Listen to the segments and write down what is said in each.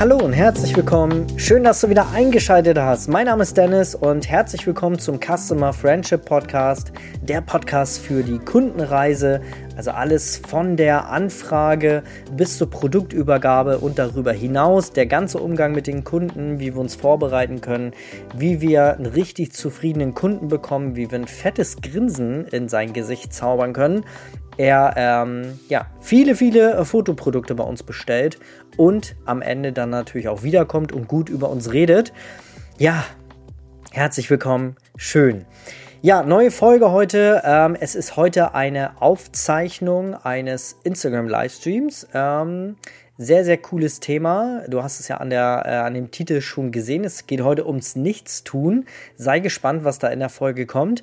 Hallo und herzlich willkommen. Schön, dass du wieder eingeschaltet hast. Mein Name ist Dennis und herzlich willkommen zum Customer Friendship Podcast, der Podcast für die Kundenreise, also alles von der Anfrage bis zur Produktübergabe und darüber hinaus, der ganze Umgang mit den Kunden, wie wir uns vorbereiten können, wie wir einen richtig zufriedenen Kunden bekommen, wie wir ein fettes Grinsen in sein Gesicht zaubern können. Er viele Fotoprodukte bei uns bestellt und am Ende dann natürlich auch wiederkommt und gut über uns redet. Ja, herzlich willkommen, schön. Ja, neue Folge heute. Es ist heute eine Aufzeichnung eines Instagram-Livestreams. Sehr, sehr cooles Thema. Du hast es ja an dem Titel schon gesehen. Es geht heute ums Nichtstun. Sei gespannt, was da in der Folge kommt.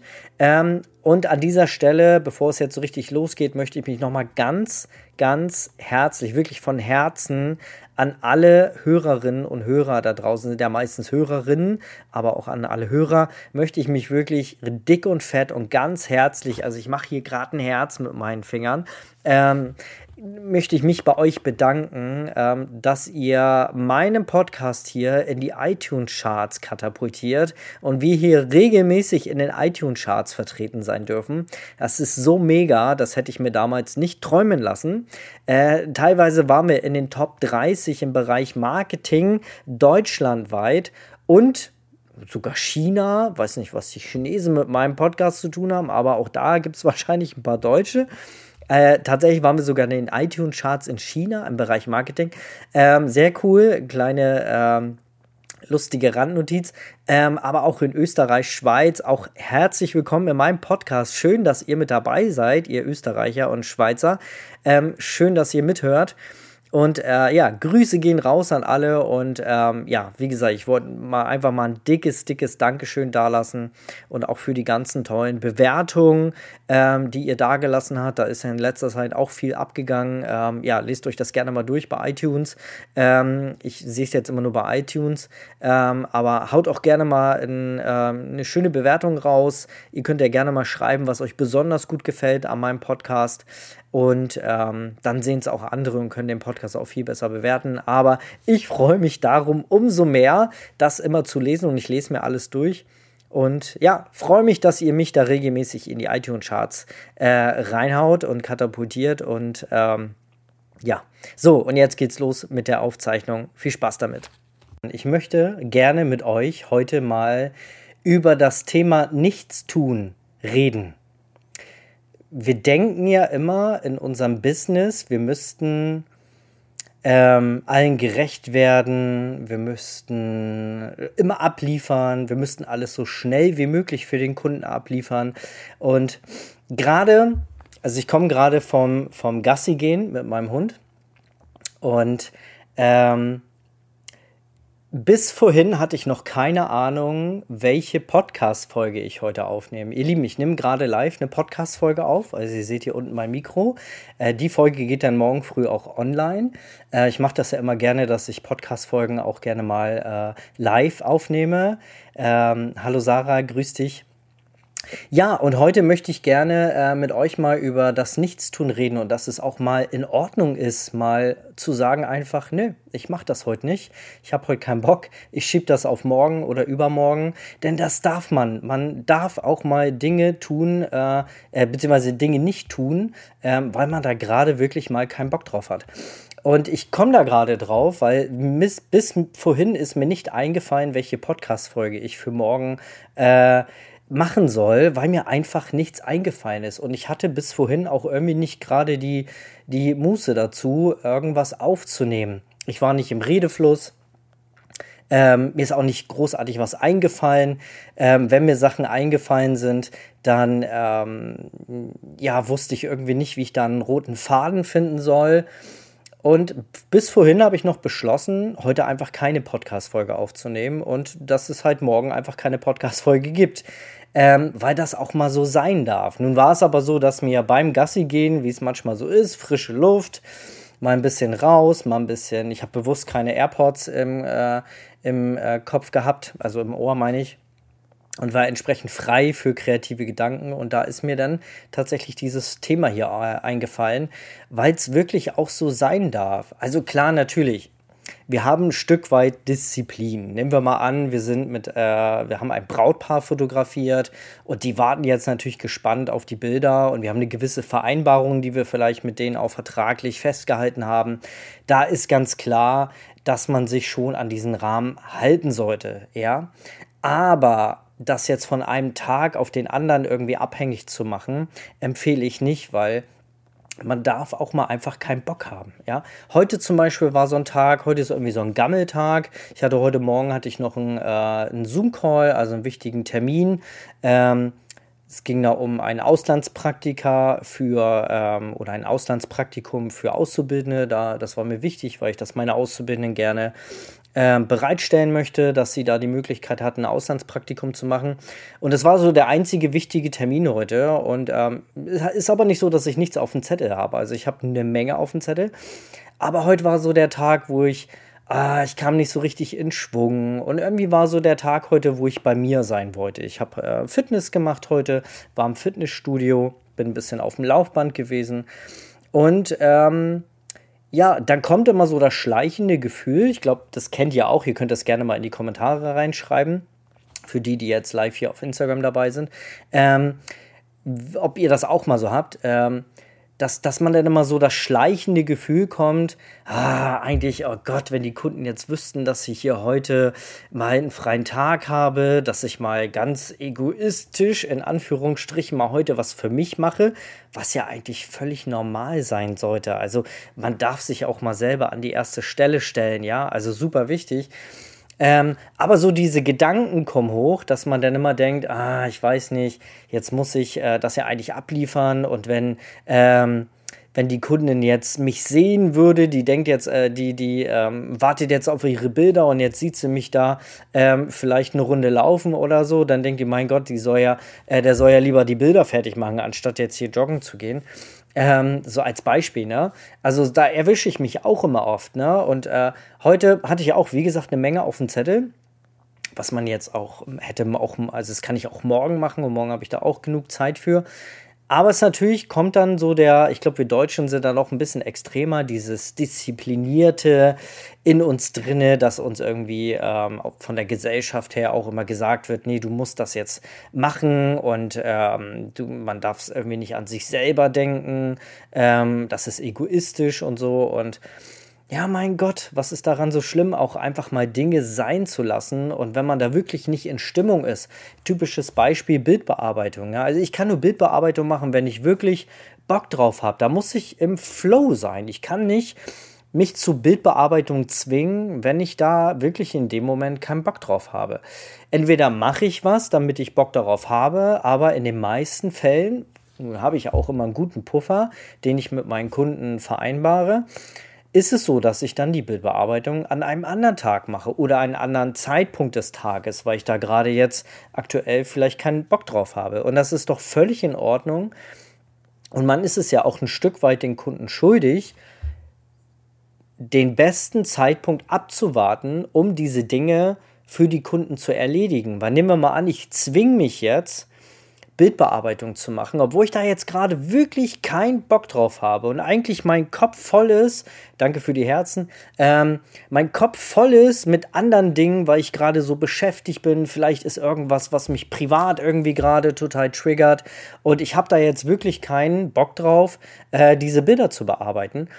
Und an dieser Stelle, bevor es jetzt so richtig losgeht, möchte ich mich nochmal ganz, ganz herzlich, wirklich von Herzen an alle Hörerinnen und Hörer da draußen, sind ja meistens Hörerinnen, aber auch an alle Hörer, möchte ich mich wirklich dick und fett und ganz herzlich, also ich mache hier gerade ein Herz mit meinen Fingern, möchte ich mich bei euch bedanken, dass ihr meinen Podcast hier in die iTunes-Charts katapultiert und wir hier regelmäßig in den iTunes-Charts vertreten sein dürfen. Das ist so mega, das hätte ich mir damals nicht träumen lassen. Teilweise waren wir in den Top 30 im Bereich Marketing deutschlandweit und sogar China, weiß nicht, was die Chinesen mit meinem Podcast zu tun haben, aber auch da gibt es wahrscheinlich ein paar Deutsche. Tatsächlich waren wir sogar in den iTunes-Charts in China im Bereich Marketing. Sehr cool, kleine lustige Randnotiz. Aber auch in Österreich, Schweiz, auch herzlich willkommen in meinem Podcast. Schön, dass ihr mit dabei seid, ihr Österreicher und Schweizer. Schön, dass ihr mithört. Und Grüße gehen raus an alle und wie gesagt, ich wollte einfach mal ein dickes Dankeschön dalassen und auch für die ganzen tollen Bewertungen, die ihr dagelassen habt. Da ist ja in letzter Zeit auch viel abgegangen. Lest euch das gerne mal durch bei iTunes. Ich sehe es jetzt immer nur bei iTunes, aber haut auch gerne mal eine schöne Bewertung raus. Ihr könnt ja gerne mal schreiben, was euch besonders gut gefällt an meinem Podcast. Und dann sehen es auch andere und können den Podcast auch viel besser bewerten. Aber ich freue mich darum umso mehr, das immer zu lesen und ich lese mir alles durch. Und ja, freue mich, dass ihr mich da regelmäßig in die iTunes-Charts reinhaut und katapultiert. Und so und jetzt geht's los mit der Aufzeichnung. Viel Spaß damit. Ich möchte gerne mit euch heute mal über das Thema Nichtstun reden. Wir denken ja immer in unserem Business, wir müssten allen gerecht werden, wir müssten immer abliefern, wir müssten alles so schnell wie möglich für den Kunden abliefern. Und gerade, also ich komme gerade vom Gassi gehen mit meinem Hund und bis vorhin hatte ich noch keine Ahnung, welche Podcast-Folge ich heute aufnehme. Ihr Lieben, ich nehme gerade live eine Podcast-Folge auf. Also ihr seht hier unten mein Mikro. Die Folge geht dann morgen früh auch online. Ich mache das ja immer gerne, dass ich Podcast-Folgen auch gerne mal live aufnehme. Hallo Sarah, grüß dich. Ja, und heute möchte ich gerne mit euch mal über das Nichtstun reden und dass es auch mal in Ordnung ist, mal zu sagen einfach, nö, ich mache das heute nicht, ich habe heute keinen Bock, ich schiebe das auf morgen oder übermorgen, denn das darf man. Man darf auch mal Dinge tun, beziehungsweise Dinge nicht tun, weil man da gerade wirklich mal keinen Bock drauf hat. Und ich komme da gerade drauf, weil bis vorhin ist mir nicht eingefallen, welche Podcast-Folge ich für morgen machen soll, weil mir einfach nichts eingefallen ist. Und ich hatte bis vorhin auch irgendwie nicht gerade die Muße dazu, irgendwas aufzunehmen. Ich war nicht im Redefluss. Mir ist auch nicht großartig was eingefallen. Wenn mir Sachen eingefallen sind, dann wusste ich irgendwie nicht, wie ich da einen roten Faden finden soll. Und bis vorhin habe ich noch beschlossen, heute einfach keine Podcast-Folge aufzunehmen und dass es halt morgen einfach keine Podcast-Folge gibt, weil das auch mal so sein darf. Nun war es aber so, dass mir beim Gassi gehen, wie es manchmal so ist, frische Luft, mal ein bisschen raus, mal ein bisschen, ich habe bewusst keine AirPods im Kopf gehabt, also im Ohr meine ich, und war entsprechend frei für kreative Gedanken. Und da ist mir dann tatsächlich dieses Thema hier eingefallen, weil es wirklich auch so sein darf. Also klar, natürlich, wir haben ein Stück weit Disziplin. Nehmen wir mal an, wir haben ein Brautpaar fotografiert und die warten jetzt natürlich gespannt auf die Bilder und wir haben eine gewisse Vereinbarung, die wir vielleicht mit denen auch vertraglich festgehalten haben. Da ist ganz klar, dass man sich schon an diesen Rahmen halten sollte, ja. Aber das jetzt von einem Tag auf den anderen irgendwie abhängig zu machen, empfehle ich nicht, weil man darf auch mal einfach keinen Bock haben, ja. Heute zum Beispiel war so ein Tag, heute ist irgendwie so ein Gammeltag. Heute Morgen hatte ich noch einen Zoom-Call, also einen wichtigen Termin. Es ging da um ein ein Auslandspraktikum für Auszubildende. Das war mir wichtig, weil ich das meiner Auszubildenden gerne bereitstellen möchte, dass sie da die Möglichkeit hatten, ein Auslandspraktikum zu machen. Und das war so der einzige wichtige Termin heute. Und ist aber nicht so, dass ich nichts auf dem Zettel habe. Also ich habe eine Menge auf dem Zettel. Aber heute war so der Tag, wo ich kam nicht so richtig in Schwung und irgendwie war so der Tag heute, wo ich bei mir sein wollte. Ich habe Fitness gemacht heute, war im Fitnessstudio, bin ein bisschen auf dem Laufband gewesen und dann kommt immer so das schleichende Gefühl, ich glaube, das kennt ihr auch, ihr könnt das gerne mal in die Kommentare reinschreiben, für die jetzt live hier auf Instagram dabei sind, ob ihr das auch mal so habt, dass man dann immer so das schleichende Gefühl kommt, oh Gott, wenn die Kunden jetzt wüssten, dass ich hier heute mal einen freien Tag habe, dass ich mal ganz egoistisch, in Anführungsstrichen, mal heute was für mich mache, was ja eigentlich völlig normal sein sollte. Also man darf sich auch mal selber an die erste Stelle stellen, ja, also super wichtig. Aber so diese Gedanken kommen hoch, dass man dann immer denkt, ich weiß nicht, jetzt muss ich das ja eigentlich abliefern und wenn die Kundin jetzt mich sehen würde, die denkt jetzt, die wartet jetzt auf ihre Bilder und jetzt sieht sie mich da vielleicht eine Runde laufen oder so, dann denkt die, mein Gott, der soll ja lieber die Bilder fertig machen, anstatt jetzt hier joggen zu gehen. So als Beispiel, ne? Also da erwische ich mich auch immer oft, ne? Und heute hatte ich auch, wie gesagt, eine Menge auf dem Zettel, was man jetzt auch also das kann ich auch morgen machen und morgen habe ich da auch genug Zeit für. Aber es natürlich kommt dann so ich glaube, wir Deutschen sind da noch ein bisschen extremer, dieses Disziplinierte in uns drinne, dass uns irgendwie von der Gesellschaft her auch immer gesagt wird, nee, du musst das jetzt machen und man darf es irgendwie nicht an sich selber denken, das ist egoistisch und so und ja, mein Gott, was ist daran so schlimm, auch einfach mal Dinge sein zu lassen und wenn man da wirklich nicht in Stimmung ist. Typisches Beispiel Bildbearbeitung. Ja? Also ich kann nur Bildbearbeitung machen, wenn ich wirklich Bock drauf habe. Da muss ich im Flow sein. Ich kann nicht mich zu Bildbearbeitung zwingen, wenn ich da wirklich in dem Moment keinen Bock drauf habe. Entweder mache ich was, damit ich Bock darauf habe, aber in den meisten Fällen, nun habe ich auch immer einen guten Puffer, den ich mit meinen Kunden vereinbare, ist es so, dass ich dann die Bildbearbeitung an einem anderen Tag mache oder einen anderen Zeitpunkt des Tages, weil ich da gerade jetzt aktuell vielleicht keinen Bock drauf habe. Und das ist doch völlig in Ordnung. Und man ist es ja auch ein Stück weit den Kunden schuldig, den besten Zeitpunkt abzuwarten, um diese Dinge für die Kunden zu erledigen. Weil nehmen wir mal an, ich zwinge mich jetzt, Bildbearbeitung zu machen, obwohl ich da jetzt gerade wirklich keinen Bock drauf habe und eigentlich mein Kopf voll ist, danke für die Herzen, mein Kopf voll ist mit anderen Dingen, weil ich gerade so beschäftigt bin, vielleicht ist irgendwas, was mich privat irgendwie gerade total triggert und ich habe da jetzt wirklich keinen Bock drauf, diese Bilder zu bearbeiten,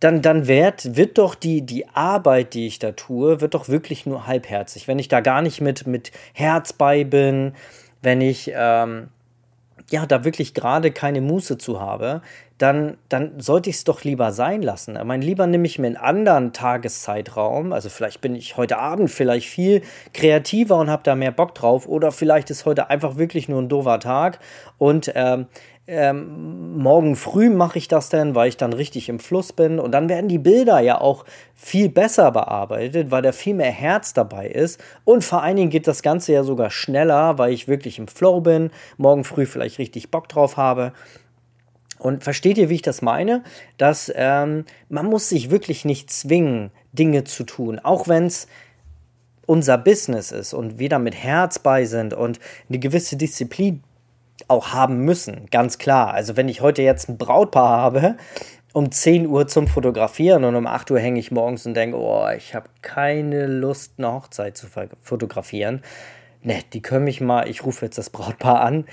dann wird doch die Arbeit, die ich da tue, wird doch wirklich nur halbherzig, wenn ich da gar nicht mit Herz bei bin, wenn ich da wirklich gerade keine Muße zu habe, dann sollte ich es doch lieber sein lassen. Ich meine, lieber nehme ich mir einen anderen Tageszeitraum, also vielleicht bin ich heute Abend vielleicht viel kreativer und habe da mehr Bock drauf oder vielleicht ist heute einfach wirklich nur ein doofer Tag und morgen früh mache ich das dann, weil ich dann richtig im Fluss bin und dann werden die Bilder ja auch viel besser bearbeitet, weil da viel mehr Herz dabei ist und vor allen Dingen geht das Ganze ja sogar schneller, weil ich wirklich im Flow bin, morgen früh vielleicht richtig Bock drauf habe. Und versteht ihr, wie ich das meine? Dass man muss sich wirklich nicht zwingen, Dinge zu tun, auch wenn es unser Business ist und wir da mit Herz bei sind und eine gewisse Disziplin auch haben müssen, ganz klar. Also wenn ich heute jetzt ein Brautpaar habe um 10 Uhr zum Fotografieren und um 8 Uhr hänge ich morgens und denke, oh, ich habe keine Lust, eine Hochzeit zu fotografieren. Ne, die können mich mal, ich rufe jetzt das Brautpaar an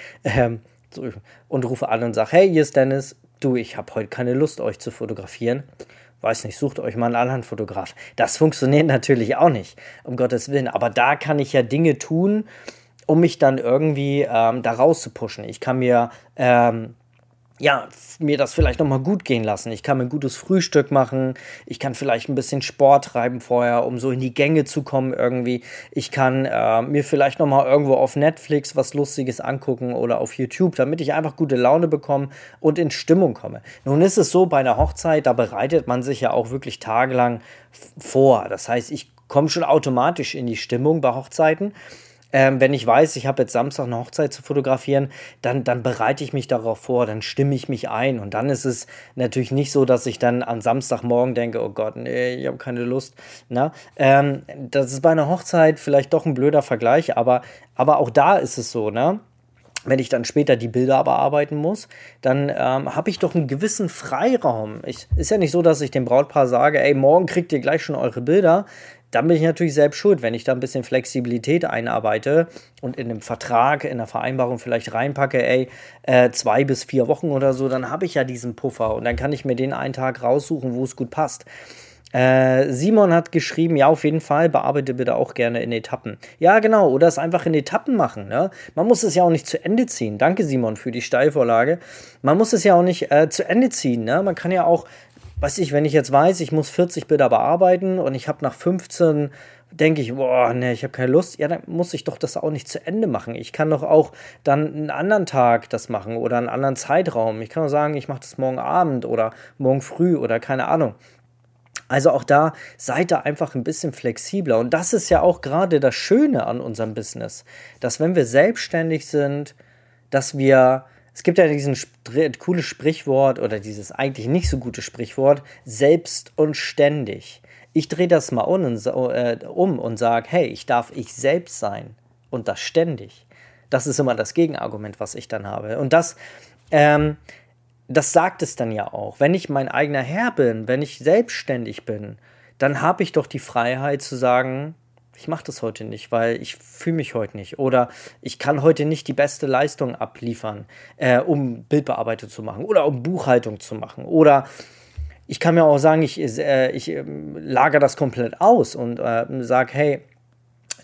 und rufe an und sage, hey, hier ist Dennis, du, ich habe heute keine Lust, euch zu fotografieren. Weiß nicht, sucht euch mal einen anderen Fotograf. Das funktioniert natürlich auch nicht, um Gottes Willen. Aber da kann ich ja Dinge tun, um mich dann irgendwie da rauszupushen. Ich kann mir mir das vielleicht nochmal gut gehen lassen. Ich kann mir ein gutes Frühstück machen. Ich kann vielleicht ein bisschen Sport treiben vorher, um so in die Gänge zu kommen irgendwie. Ich kann mir vielleicht nochmal irgendwo auf Netflix was Lustiges angucken oder auf YouTube, damit ich einfach gute Laune bekomme und in Stimmung komme. Nun ist es so, bei einer Hochzeit, da bereitet man sich ja auch wirklich tagelang vor. Das heißt, ich komme schon automatisch in die Stimmung bei Hochzeiten. Wenn ich weiß, ich habe jetzt Samstag eine Hochzeit zu fotografieren, dann bereite ich mich darauf vor, dann stimme ich mich ein. Und dann ist es natürlich nicht so, dass ich dann am Samstagmorgen denke, oh Gott, nee, ich habe keine Lust. Na? Das ist bei einer Hochzeit vielleicht doch ein blöder Vergleich, aber auch da ist es so, ne? Wenn ich dann später die Bilder bearbeiten muss, dann habe ich doch einen gewissen Freiraum. Ist ja nicht so, dass ich dem Brautpaar sage, ey, morgen kriegt ihr gleich schon eure Bilder. Dann bin ich natürlich selbst schuld, wenn ich da ein bisschen Flexibilität einarbeite und in einem Vertrag, in einer Vereinbarung vielleicht reinpacke, 2 bis 4 Wochen oder so, dann habe ich ja diesen Puffer und dann kann ich mir den einen Tag raussuchen, wo es gut passt. Simon hat geschrieben, ja, auf jeden Fall, bearbeite bitte auch gerne in Etappen. Ja, genau, oder es einfach in Etappen machen. Ne? Man muss es ja auch nicht zu Ende ziehen. Danke, Simon, für die Steilvorlage. Man muss es ja auch nicht zu Ende ziehen. Ne? Man kann ja auch, wenn ich jetzt weiß, ich muss 40 Bilder bearbeiten und ich habe nach 15, denke ich, boah, nee, ich habe keine Lust, ja, dann muss ich doch das auch nicht zu Ende machen. Ich kann doch auch dann einen anderen Tag das machen oder einen anderen Zeitraum. Ich kann auch sagen, ich mache das morgen Abend oder morgen früh oder keine Ahnung. Also auch da seid ihr einfach ein bisschen flexibler. Und das ist ja auch gerade das Schöne an unserem Business, dass wenn wir selbstständig sind, dass wir... Es gibt ja dieses coole Sprichwort oder dieses eigentlich nicht so gute Sprichwort, selbst und ständig. Ich drehe das mal um und sage, hey, ich darf selbst sein und das ständig. Das ist immer das Gegenargument, was ich dann habe. Und das sagt es dann ja auch. Wenn ich mein eigener Herr bin, wenn ich selbstständig bin, dann habe ich doch die Freiheit zu sagen, ich mache das heute nicht, weil ich fühle mich heute nicht oder ich kann heute nicht die beste Leistung abliefern, um Bildbearbeitung zu machen oder um Buchhaltung zu machen oder ich kann mir auch sagen, ich lagere das komplett aus und sage, hey,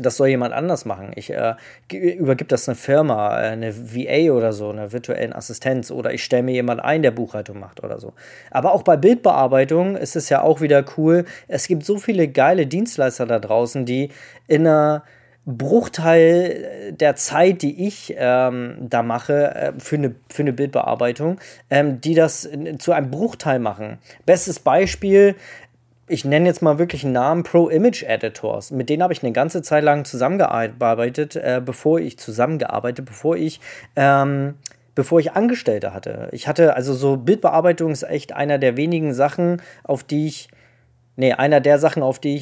das soll jemand anders machen. Ich übergebe das einer Firma, eine VA oder so, einer virtuellen Assistenz oder ich stelle mir jemanden ein, der Buchhaltung macht oder so. Aber auch bei Bildbearbeitung ist es ja auch wieder cool. Es gibt so viele geile Dienstleister da draußen, die in einer Bruchteil der Zeit, die ich da mache, für eine Bildbearbeitung, die das zu einem Bruchteil machen. Bestes Beispiel, ich nenne jetzt mal wirklich einen Namen, Pro Image Editors. Mit denen habe ich eine ganze Zeit lang zusammengearbeitet, bevor ich Angestellte hatte. Ich hatte also so Bildbearbeitung ist echt einer der Sachen, auf die ich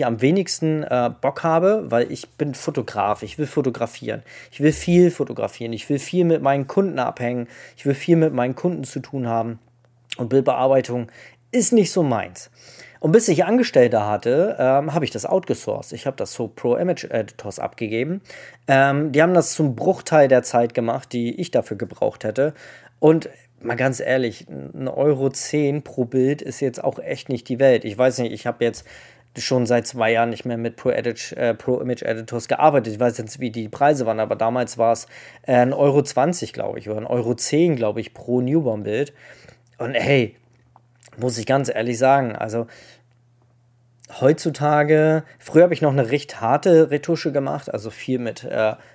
am wenigsten Bock habe, weil ich bin Fotograf, ich will fotografieren, ich will viel fotografieren, ich will viel mit meinen Kunden abhängen, ich will viel mit meinen Kunden zu tun haben und Bildbearbeitung ist nicht so meins. Und bis ich Angestellte hatte, habe ich das outgesourced. Ich habe das so Pro Image Editors abgegeben. Die haben das zum Bruchteil der Zeit gemacht, die ich dafür gebraucht hätte. Und mal ganz ehrlich, 1,10 € pro Bild ist jetzt auch echt nicht die Welt. Ich weiß nicht, ich habe jetzt schon seit 2 Jahren nicht mehr mit Pro Image Editors gearbeitet. Ich weiß jetzt, wie die Preise waren, aber damals war es 1,20 € glaube ich, oder 1,10 € glaube ich, pro Newborn-Bild. Und hey, muss ich ganz ehrlich sagen, also heutzutage, früher habe ich noch eine recht harte Retusche gemacht, also viel mit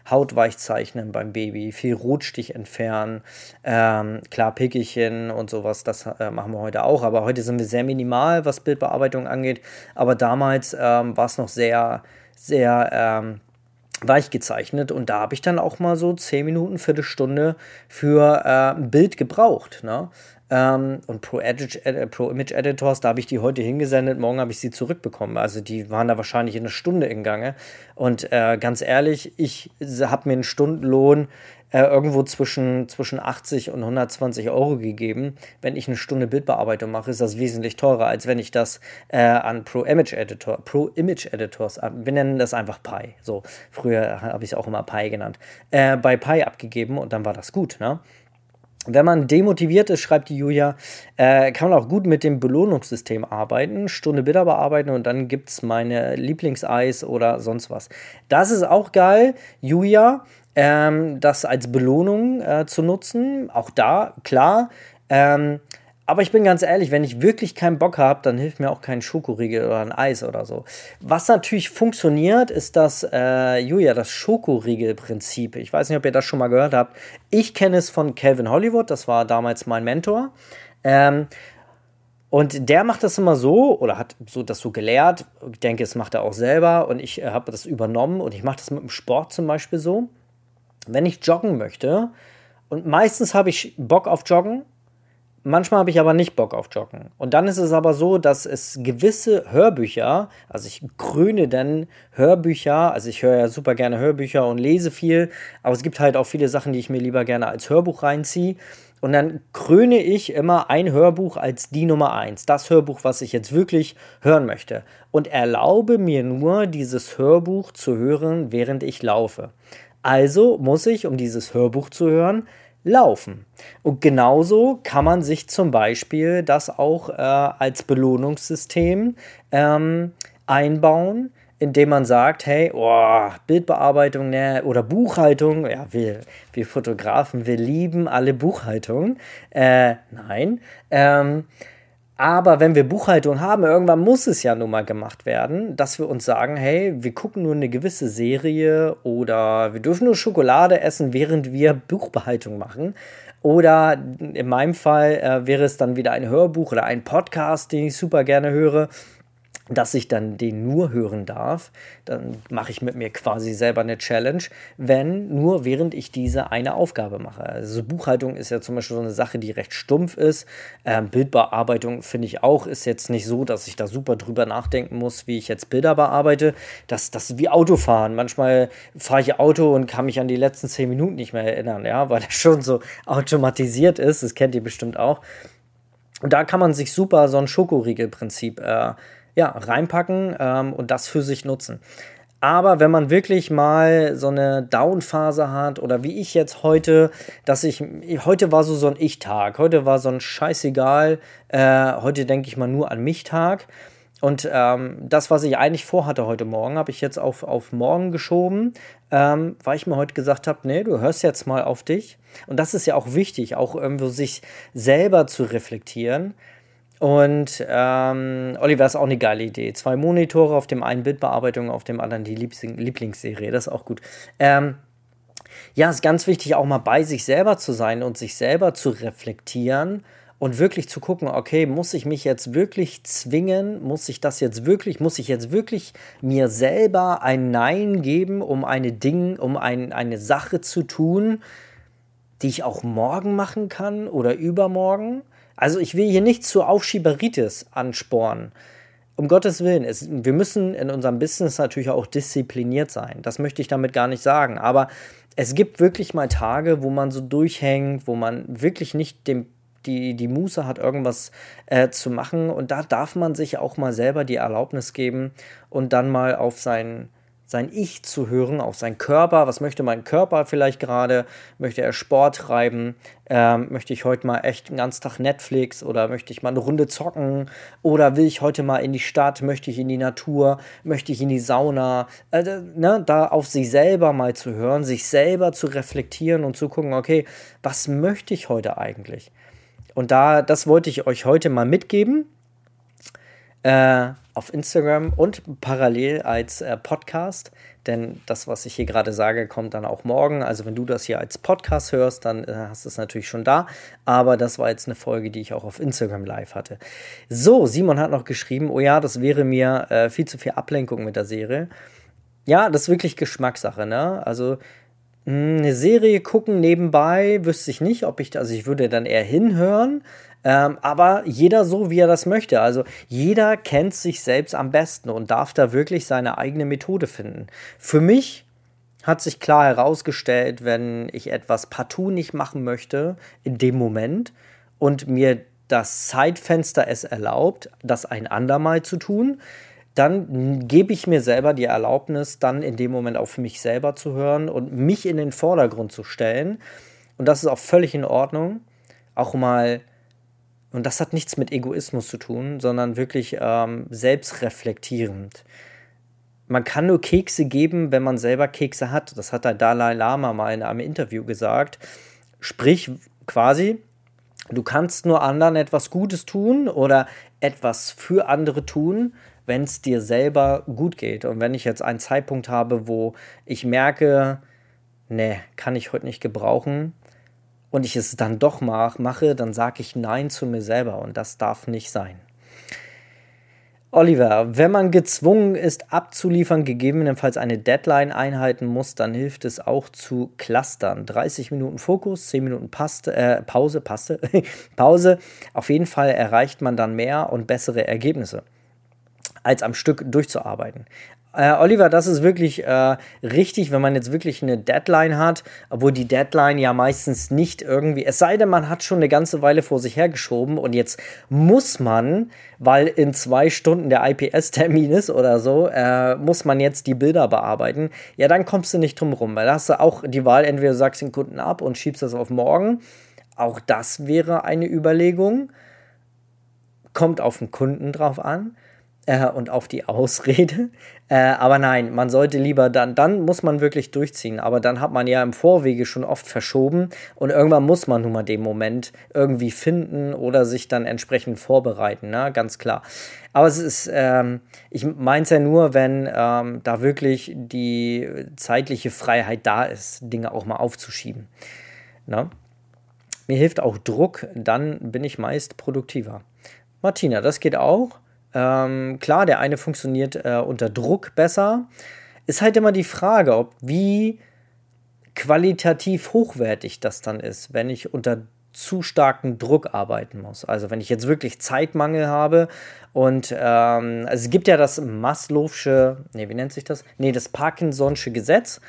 Haut weichzeichnen beim Baby, viel Rotstich entfernen, klar Pickelchen und sowas, das machen wir heute auch, aber heute sind wir sehr minimal, was Bildbearbeitung angeht, aber damals war es noch sehr, sehr weich gezeichnet und da habe ich dann auch mal so 10 Minuten, Viertelstunde für ein Bild gebraucht, ne? Und Pro Image Editors, da habe ich die heute hingesendet, morgen habe ich sie zurückbekommen. Also die waren da wahrscheinlich in einer Stunde im Gange. Und ganz ehrlich, ich habe mir einen Stundenlohn irgendwo zwischen 80 und 120 Euro gegeben. Wenn ich eine Stunde Bildbearbeitung mache, ist das wesentlich teurer, als wenn ich das an Pro Image Editors, wir nennen das einfach Pi. So, früher habe ich es auch immer Pi genannt. Bei Pi abgegeben und dann war das gut, ne? Wenn man demotiviert ist, schreibt die Julia, kann man auch gut mit dem Belohnungssystem arbeiten, Stunde Bilder bearbeiten und dann gibt es meine Lieblingseis oder sonst was. Das ist auch geil, Julia, das als Belohnung zu nutzen, auch da, klar. Aber ich bin ganz ehrlich, wenn ich wirklich keinen Bock habe, dann hilft mir auch kein Schokoriegel oder ein Eis oder so. Was natürlich funktioniert, ist das, Julia, das Schokoriegel-Prinzip. Ich weiß nicht, ob ihr das schon mal gehört habt. Ich kenne es von Calvin Hollywood, das war damals mein Mentor. Und der macht das immer so oder hat so das so gelehrt. Ich denke, das macht er auch selber und ich habe das übernommen und ich mache das mit dem Sport zum Beispiel so. Wenn ich joggen möchte und meistens habe ich Bock auf Joggen, manchmal habe ich aber nicht Bock auf Joggen. Und dann ist es aber so, dass es gewisse Hörbücher, also ich kröne dann Hörbücher, also ich höre ja super gerne Hörbücher und lese viel, aber es gibt halt auch viele Sachen, die ich mir lieber gerne als Hörbuch reinziehe. Und dann kröne ich immer ein Hörbuch als die Nummer 1, das Hörbuch, was ich jetzt wirklich hören möchte. Und erlaube mir nur, dieses Hörbuch zu hören, während ich laufe. Also muss ich, um dieses Hörbuch zu hören, laufen. Und genauso kann man sich zum Beispiel das auch als Belohnungssystem einbauen, indem man sagt, hey, oh, Bildbearbeitung oder Buchhaltung, ja, wir Fotografen, wir lieben alle Buchhaltung. Nein. Aber wenn wir Buchhaltung haben, irgendwann muss es ja nun mal gemacht werden, dass wir uns sagen, hey, wir gucken nur eine gewisse Serie oder wir dürfen nur Schokolade essen, während wir Buchhaltung machen. Oder in meinem Fall wäre es dann wieder ein Hörbuch oder ein Podcast, den ich super gerne höre, dass ich dann den nur hören darf. Dann mache ich mit mir quasi selber eine Challenge, wenn nur während ich diese eine Aufgabe mache. Also Buchhaltung ist ja zum Beispiel so eine Sache, die recht stumpf ist. Bildbearbeitung finde ich auch, ist jetzt nicht so, dass ich da super drüber nachdenken muss, wie ich jetzt Bilder bearbeite. Das ist wie Autofahren. Manchmal fahre ich Auto und kann mich an die letzten 10 Minuten nicht mehr erinnern, ja, weil das schon so automatisiert ist. Das kennt ihr bestimmt auch. Und da kann man sich super so ein Schokoriegel-Prinzip reinpacken und das für sich nutzen. Aber wenn man wirklich mal so eine Down-Phase hat oder wie ich jetzt heute, heute war so ein Ich-Tag, heute war so ein Scheißegal, heute denke ich mal nur an mich-Tag und das, was ich eigentlich vorhatte heute Morgen, habe ich jetzt auf morgen geschoben, weil ich mir heute gesagt habe, nee, du hörst jetzt mal auf dich und das ist ja auch wichtig, auch irgendwo sich selber zu reflektieren. Und Oliver, ist auch eine geile Idee. 2 Monitore, auf dem einen Bildbearbeitung, auf dem anderen die Lieblingsserie. Das ist auch gut. Ja, ist ganz wichtig, auch mal bei sich selber zu sein und sich selber zu reflektieren und wirklich zu gucken, okay, muss ich mich jetzt wirklich zwingen? Muss ich jetzt wirklich mir selber ein Nein geben, um eine Sache zu tun, die ich auch morgen machen kann oder übermorgen? Also ich will hier nicht zur Aufschieberitis anspornen. Um Gottes Willen, wir müssen in unserem Business natürlich auch diszipliniert sein. Das möchte ich damit gar nicht sagen. Aber es gibt wirklich mal Tage, wo man so durchhängt, wo man wirklich nicht die Muße hat, irgendwas zu machen. Und da darf man sich auch mal selber die Erlaubnis geben und dann mal auf sein Ich zu hören, auf seinen Körper. Was möchte mein Körper vielleicht gerade? Möchte er Sport treiben? Möchte ich heute mal echt den ganzen Tag Netflix oder möchte ich mal eine Runde zocken? Oder will ich heute mal in die Stadt? Möchte ich in die Natur? Möchte ich in die Sauna? Da auf sich selber mal zu hören, sich selber zu reflektieren und zu gucken, okay, was möchte ich heute eigentlich? Und das wollte ich euch heute mal mitgeben. Auf Instagram und parallel als Podcast, denn das, was ich hier gerade sage, kommt dann auch morgen. Also wenn du das hier als Podcast hörst, dann hast du es natürlich schon da, aber das war jetzt eine Folge, die ich auch auf Instagram live hatte. So, Simon hat noch geschrieben, oh ja, das wäre mir viel zu viel Ablenkung mit der Serie. Ja, das ist wirklich Geschmackssache, ne? Also eine Serie gucken nebenbei, wüsste ich nicht, also ich würde dann eher hinhören, aber jeder so, wie er das möchte. Also jeder kennt sich selbst am besten und darf da wirklich seine eigene Methode finden. Für mich hat sich klar herausgestellt, wenn ich etwas partout nicht machen möchte in dem Moment und mir das Zeitfenster es erlaubt, das ein andermal zu tun, dann gebe ich mir selber die Erlaubnis, dann in dem Moment auf mich selber zu hören und mich in den Vordergrund zu stellen. Und das ist auch völlig in Ordnung. Auch mal, und das hat nichts mit Egoismus zu tun, sondern wirklich selbstreflektierend. Man kann nur Kekse geben, wenn man selber Kekse hat. Das hat der Dalai Lama mal in einem Interview gesagt. Sprich quasi, du kannst nur anderen etwas Gutes tun oder etwas für andere tun, wenn es dir selber gut geht. Und wenn ich jetzt einen Zeitpunkt habe, wo ich merke, nee, kann ich heute nicht gebrauchen und ich es dann doch mache, dann sage ich Nein zu mir selber und das darf nicht sein. Oliver, wenn man gezwungen ist abzuliefern, gegebenenfalls eine Deadline einhalten muss, dann hilft es auch zu clustern. 30 Minuten Fokus, 10 Minuten Pause. Auf jeden Fall erreicht man dann mehr und bessere Ergebnisse, als am Stück durchzuarbeiten. Oliver, das ist wirklich richtig, wenn man jetzt wirklich eine Deadline hat, obwohl die Deadline ja meistens nicht irgendwie, es sei denn, man hat schon eine ganze Weile vor sich hergeschoben und jetzt muss man, weil in 2 Stunden der IPS-Termin ist oder so, muss man jetzt die Bilder bearbeiten, ja, dann kommst du nicht drum rum, weil da hast du auch die Wahl, entweder du sagst den Kunden ab und schiebst das auf morgen, auch das wäre eine Überlegung, kommt auf den Kunden drauf an, und auf die Ausrede, aber nein, man sollte lieber dann muss man wirklich durchziehen, aber dann hat man ja im Vorwege schon oft verschoben und irgendwann muss man nun mal den Moment irgendwie finden oder sich dann entsprechend vorbereiten, ne? Ganz klar. Aber es ist, ich meine es ja nur, wenn da wirklich die zeitliche Freiheit da ist, Dinge auch mal aufzuschieben. Ne? Mir hilft auch Druck, dann bin ich meist produktiver. Martina, das geht auch. Klar, der eine funktioniert unter Druck besser. Ist halt immer die Frage, wie qualitativ hochwertig das dann ist, wenn ich unter zu starken Druck arbeiten muss. Also wenn ich jetzt wirklich Zeitmangel habe und also es gibt ja das Maslow'sche, das Parkinson'sche Gesetz,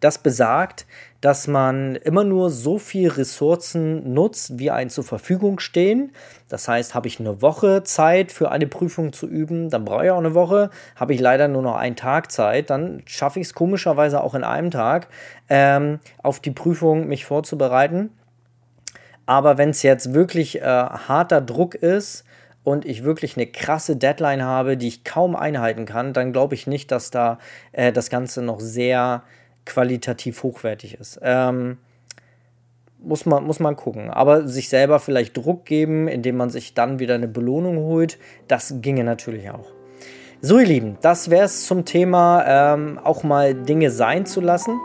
das besagt, dass man immer nur so viel Ressourcen nutzt, wie einem zur Verfügung stehen. Das heißt, habe ich eine Woche Zeit für eine Prüfung zu üben, dann brauche ich auch eine Woche. Habe ich leider nur noch einen Tag Zeit, dann schaffe ich es komischerweise auch in einem Tag, auf die Prüfung mich vorzubereiten. Aber wenn es jetzt wirklich harter Druck ist und ich wirklich eine krasse Deadline habe, die ich kaum einhalten kann, dann glaube ich nicht, dass da das Ganze noch sehr qualitativ hochwertig ist. Muss man gucken. Aber sich selber vielleicht Druck geben, indem man sich dann wieder eine Belohnung holt, das ginge natürlich auch. So, ihr Lieben, das wäre es zum Thema, auch mal Dinge sein zu lassen.